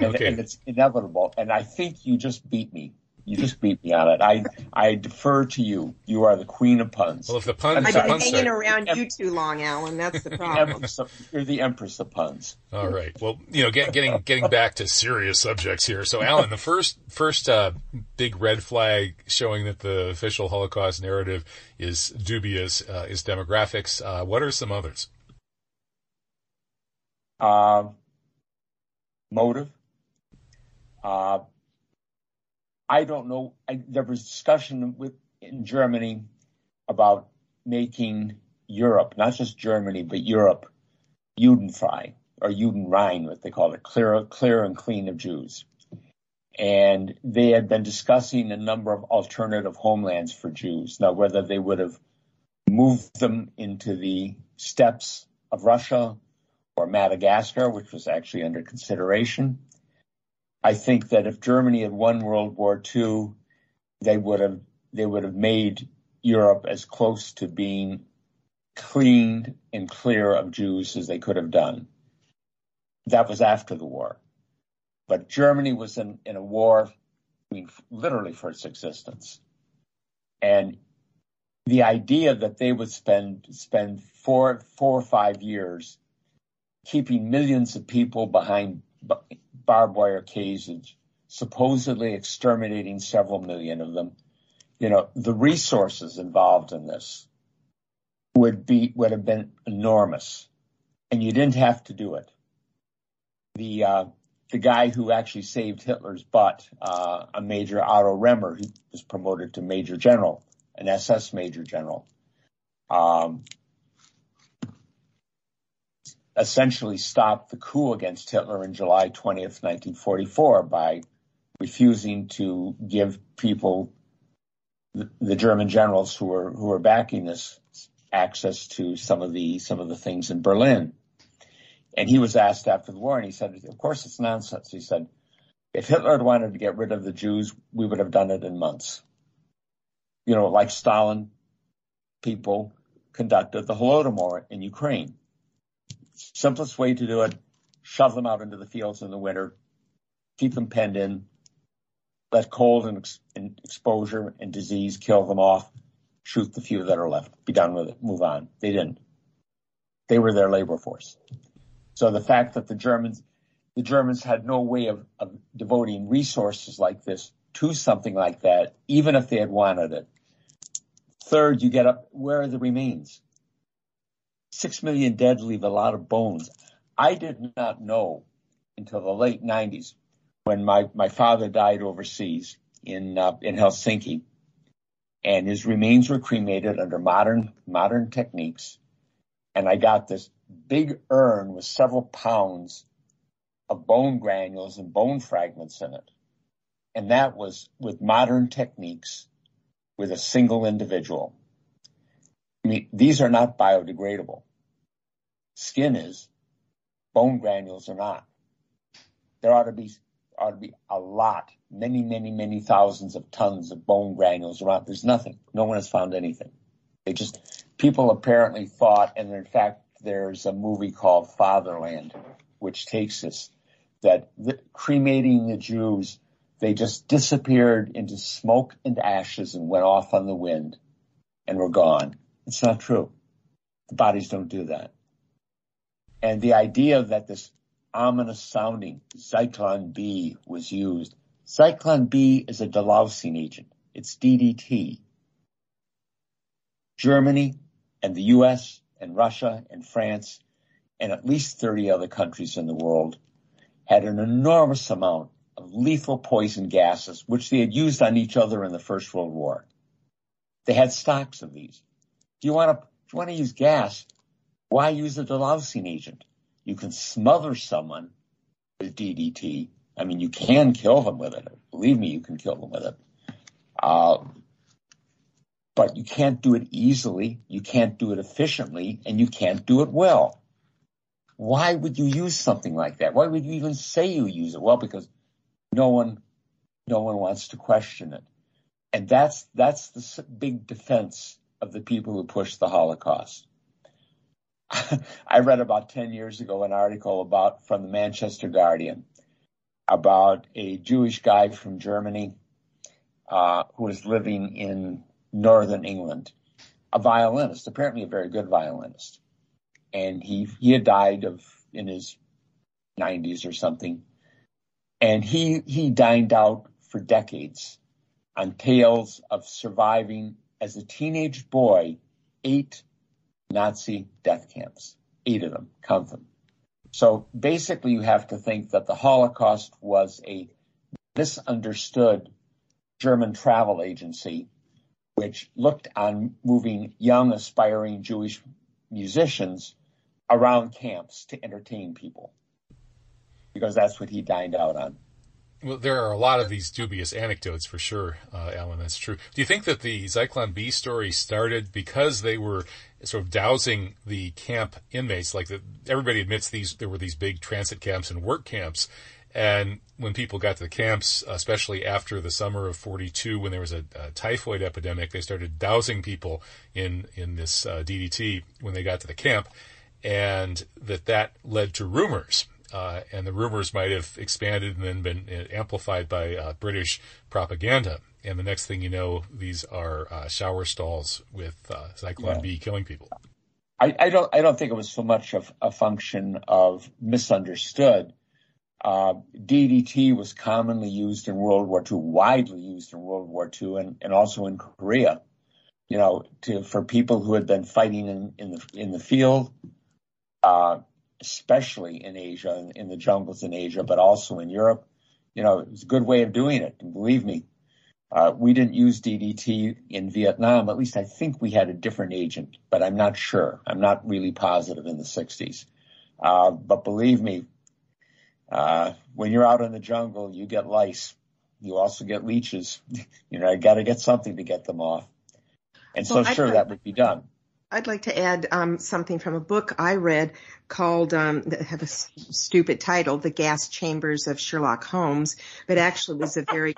and, okay. and it's inevitable. And I think you just beat me. You just beat me on it. I I defer to you. You are the queen of puns. Well, if the puns, I've been hanging around you too long, Alan. That's the problem. You're the empress of puns. All right. Well, you know, get, getting getting back to serious subjects here. So, Alan, the first first uh, big red flag showing that the official Holocaust narrative is dubious uh, is demographics. Uh, what are some others? Uh, motive. Uh. I don't know. I, there was discussion with, in Germany about making Europe, not just Germany, but Europe, Judenfrei or Judenrein, what they call it, clear, clear and clean of Jews. And they had been discussing a number of alternative homelands for Jews. Now, whether they would have moved them into the steppes of Russia or Madagascar, which was actually under consideration. I think that if Germany had won World War Two, they would have they would have made Europe as close to being cleaned and clear of Jews as they could have done. That was after the war. But Germany was in, in a war literally for its existence. And the idea that they would spend spend four four or five years keeping millions of people behind barbed wire cages, supposedly exterminating several million of them, you know, the resources involved in this would be would have been enormous, and you didn't have to do it. The uh, the guy who actually saved Hitler's butt, uh, a Major Otto Remer, he was promoted to Major General, an S S Major General, um, essentially stopped the coup against Hitler in July twentieth, nineteen forty-four, by refusing to give people, the, the German generals who were who were backing this, access to some of the some of the things in Berlin. And he was asked after the war, and he said, of course, it's nonsense. He said, if Hitler had wanted to get rid of the Jews, we would have done it in months. You know, like Stalin people conducted the Holodomor in Ukraine. Simplest way to do it, shove them out into the fields in the winter, keep them penned in, let cold and, ex- and exposure and disease kill them off, shoot the few that are left, be done with it, move on. They didn't. They were their labor force. So the fact that the Germans, the Germans had no way of, of devoting resources like this to something like that, even if they had wanted it. Third, you get up, where are the remains? Six million dead leave a lot of bones. I did not know until the late nineties when my, my father died overseas in uh, in Helsinki, and his remains were cremated under modern modern techniques, and I got this big urn with several pounds of bone granules and bone fragments in it. And that was with modern techniques with a single individual. I mean, these are not biodegradable. Skin is, bone granules are not. There ought to be, ought to be a lot, many, many, many thousands of tons of bone granules around. There's nothing. No one has found anything. They just, people apparently thought, and in fact, there's a movie called Fatherland, which takes us, that the, cremating the Jews, they just disappeared into smoke and ashes and went off on the wind and were gone. It's not true. The bodies don't do that. And the idea that this ominous sounding Zyklon B was used. Zyklon B is a delousing agent. It's D D T. Germany and the U S and Russia and France and at least thirty other countries in the world had an enormous amount of lethal poison gases, which they had used on each other in the First World War. They had stocks of these. Do you want to, if you want to use gas, why use a delousing agent? You can smother someone with D D T. I mean, you can kill them with it. Believe me, you can kill them with it. Uh, But you can't do it easily, you can't do it efficiently, and you can't do it well. Why would you use something like that? Why would you even say you use it? Well, because no one, no one wants to question it. And that's, that's the big defense of the people who push the Holocaust. I read about ten years ago an article about, from the Manchester Guardian, about a Jewish guy from Germany, uh, who was living in Northern England, a violinist, apparently a very good violinist. And he, he had died of, in his nineties or something. And he, he dined out for decades on tales of surviving as a teenage boy, eight Nazi death camps, eight of them, count them. So basically you have to think that the Holocaust was a misunderstood German travel agency which looked on moving young, aspiring Jewish musicians around camps to entertain people, because that's what he dined out on. Well, there are a lot of these dubious anecdotes for sure, uh, Alan, that's true. Do you think that the Zyklon B story started because they were sort of dousing the camp inmates? Like the, everybody admits these, there were these big transit camps and work camps. And when people got to the camps, especially after the summer of forty-two, when there was a, a typhoid epidemic, they started dousing people in, in this uh, D D T when they got to the camp, and that that led to rumors uh, and the rumors might have expanded and then been amplified by uh, British propaganda. And the next thing you know, these are uh, shower stalls with uh, Zyklon yeah. B killing people. I, I don't. I don't think it was so much of a function of misunderstood. Uh, D D T was commonly used in World War Two, widely used in World War Two, and, and also in Korea. You know, to, for people who had been fighting in, in the in the field, uh, especially in Asia, in, in the jungles in Asia, but also in Europe. You know, it was a good way of doing it. And believe me, Uh, we didn't use D D T in Vietnam. At least I think we had a different agent, but I'm not sure. I'm not really positive in the sixties. Uh, but believe me, uh, when you're out in the jungle, you get lice. You also get leeches. You know, I got to get something to get them off. And well, so sure, like, that would be done. I'd like to add um, something from a book I read called, um, that have a s- stupid title, The Gas Chambers of Sherlock Holmes, but actually was a very...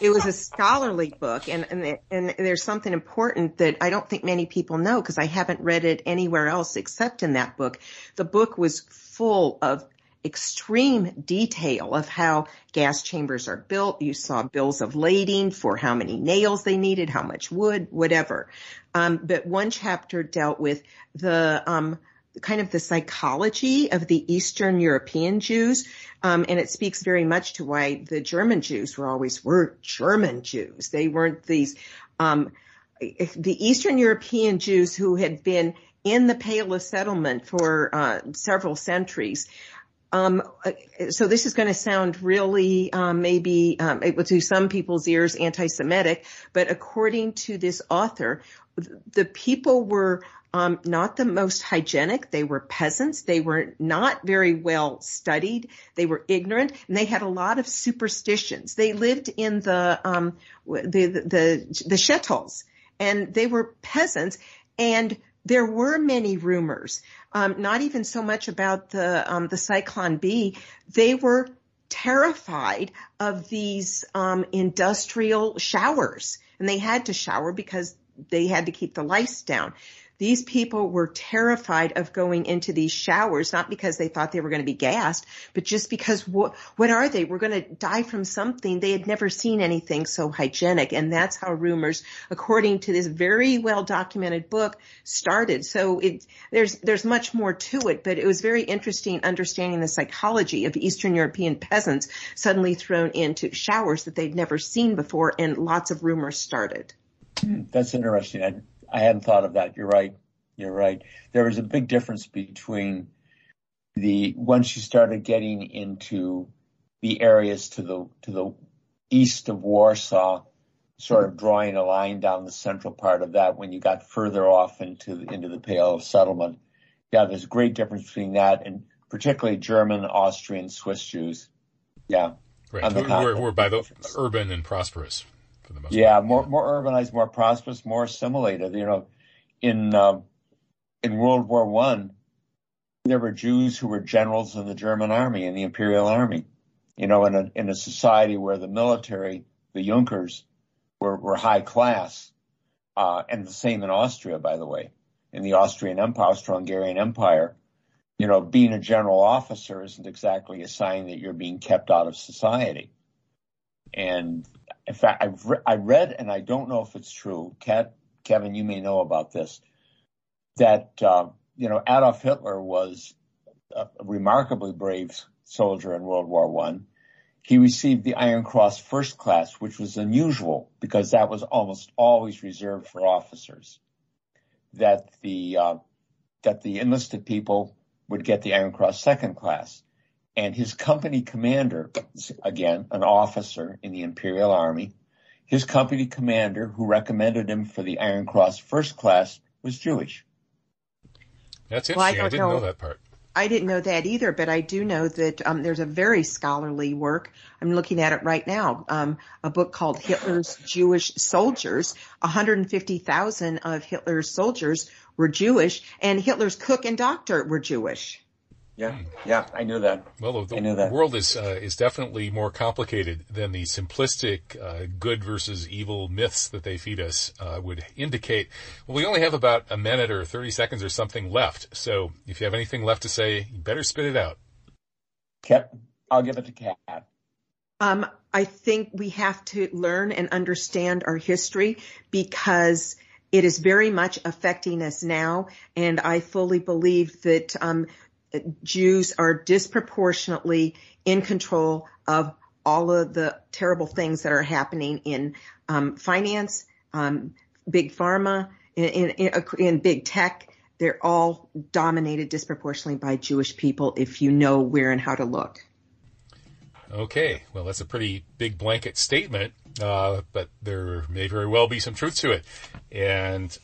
It was a scholarly book, and, and and there's something important that I don't think many people know because I haven't read it anywhere else except in that book. The book was full of extreme detail of how gas chambers are built. You saw bills of lading for how many nails they needed, how much wood, whatever. Um, but one chapter dealt with the um kind of the psychology of the Eastern European Jews, um, and it speaks very much to why the German Jews were always were German Jews. They weren't these um, the Eastern European Jews who had been in the Pale of Settlement for uh, several centuries. Um, so this is going to sound really um, maybe um, it will to some people's ears anti-Semitic, but according to this author, the people were Um, not the most hygienic. They were peasants. They were not very well studied. They were ignorant, and they had a lot of superstitions. They lived in the um, the the the, the shtetls, and they were peasants. And there were many rumors, um, not even so much about the um, the Zyklon B. They were terrified of these um, industrial showers, and they had to shower because they had to keep the lice down. These people were terrified of going into these showers, not because they thought they were going to be gassed, but just because what, what are they? We're going to die from something. They had never seen anything so hygienic. And that's how rumors, according to this very well-documented book, started. So it, there's, there's much more to it, but it was very interesting understanding the psychology of Eastern European peasants suddenly thrown into showers that they'd never seen before, and lots of rumors started. That's interesting. I- I hadn't thought of that. You're right. You're right. There was a big difference between the once you started getting into the areas to the to the east of Warsaw, sort of drawing a line down the central part of that. When you got further off into the, into the Pale of Settlement, yeah, there's a great difference between that and particularly German, Austrian, Swiss Jews. Yeah, right. Who were, were by the urban and prosperous. Yeah, more more urbanized, more prosperous, more assimilated. You know, in uh, in World War One, there were Jews who were generals in the German army, in the Imperial Army. You know, in a in a society where the military, the Junkers, were were high class, uh, and the same in Austria, by the way, in the Austrian Empire, Austro-Hungarian Empire. You know, being a general officer isn't exactly a sign that you're being kept out of society, and in fact, I've re- I read, and I don't know if it's true, Kat, Kevin, you may know about this, that, uh, you know, Adolf Hitler was a remarkably brave soldier in World War One. He received the Iron Cross First Class, which was unusual because that was almost always reserved for officers, that the uh, that the enlisted people would get the Iron Cross Second Class. And his company commander, again, an officer in the Imperial Army, his company commander who recommended him for the Iron Cross First Class was Jewish. That's interesting. Well, I, I didn't know, know that part. I didn't know that either, but I do know that um, there's a very scholarly work. I'm looking at it right now, um, a book called Hitler's Jewish Soldiers. one hundred fifty thousand of Hitler's soldiers were Jewish, and Hitler's cook and doctor were Jewish. Yeah, yeah, I knew that. Well, the, the that. world is uh, is definitely more complicated than the simplistic uh, good versus evil myths that they feed us uh, would indicate. Well, we only have about a minute or thirty seconds or something left. So if you have anything left to say, you better spit it out. Kat, I'll give it to Kat. Um, I think we have to learn and understand our history because it is very much affecting us now. And I fully believe that um, Jews are disproportionately in control of all of the terrible things that are happening in um, finance, um, big pharma, in, in, in big tech. They're all dominated disproportionately by Jewish people if you know where and how to look. Okay, well, that's a pretty big blanket statement, uh, but there may very well be some truth to it. And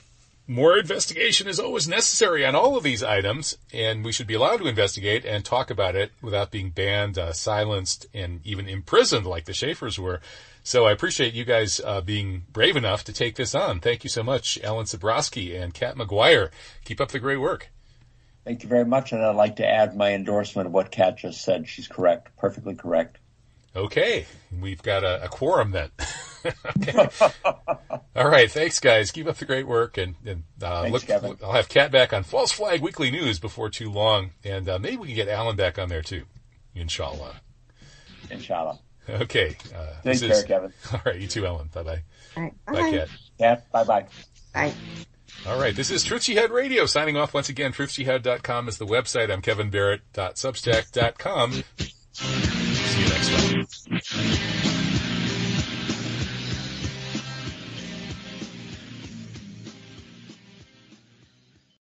more investigation is always necessary on all of these items, and we should be allowed to investigate and talk about it without being banned, uh, silenced, and even imprisoned like the Schaefers were. So I appreciate you guys uh, being brave enough to take this on. Thank you so much, Alan Sabrosky and Cat McGuire. Keep up the great work. Thank you very much, and I'd like to add my endorsement of what Kat just said. She's correct, perfectly correct. Okay, we've got a, a quorum then. Okay. All right, thanks, guys. Keep up the great work, and, and uh, thanks, look, Kevin. Look, I'll have Kat back on False Flag Weekly News before too long, and uh, maybe we can get Alan back on there too, inshallah. Inshallah. Okay. Uh, Take care, is... Kevin. All right, you too, Alan. Bye-bye. All right, bye-bye. Bye, Kat. Kat, bye-bye. Bye. All right, this is Truth Jihad Radio, signing off once again. truth jihad dot com is the website. I'm Kevin Barrett dot substack dot com. See you next time.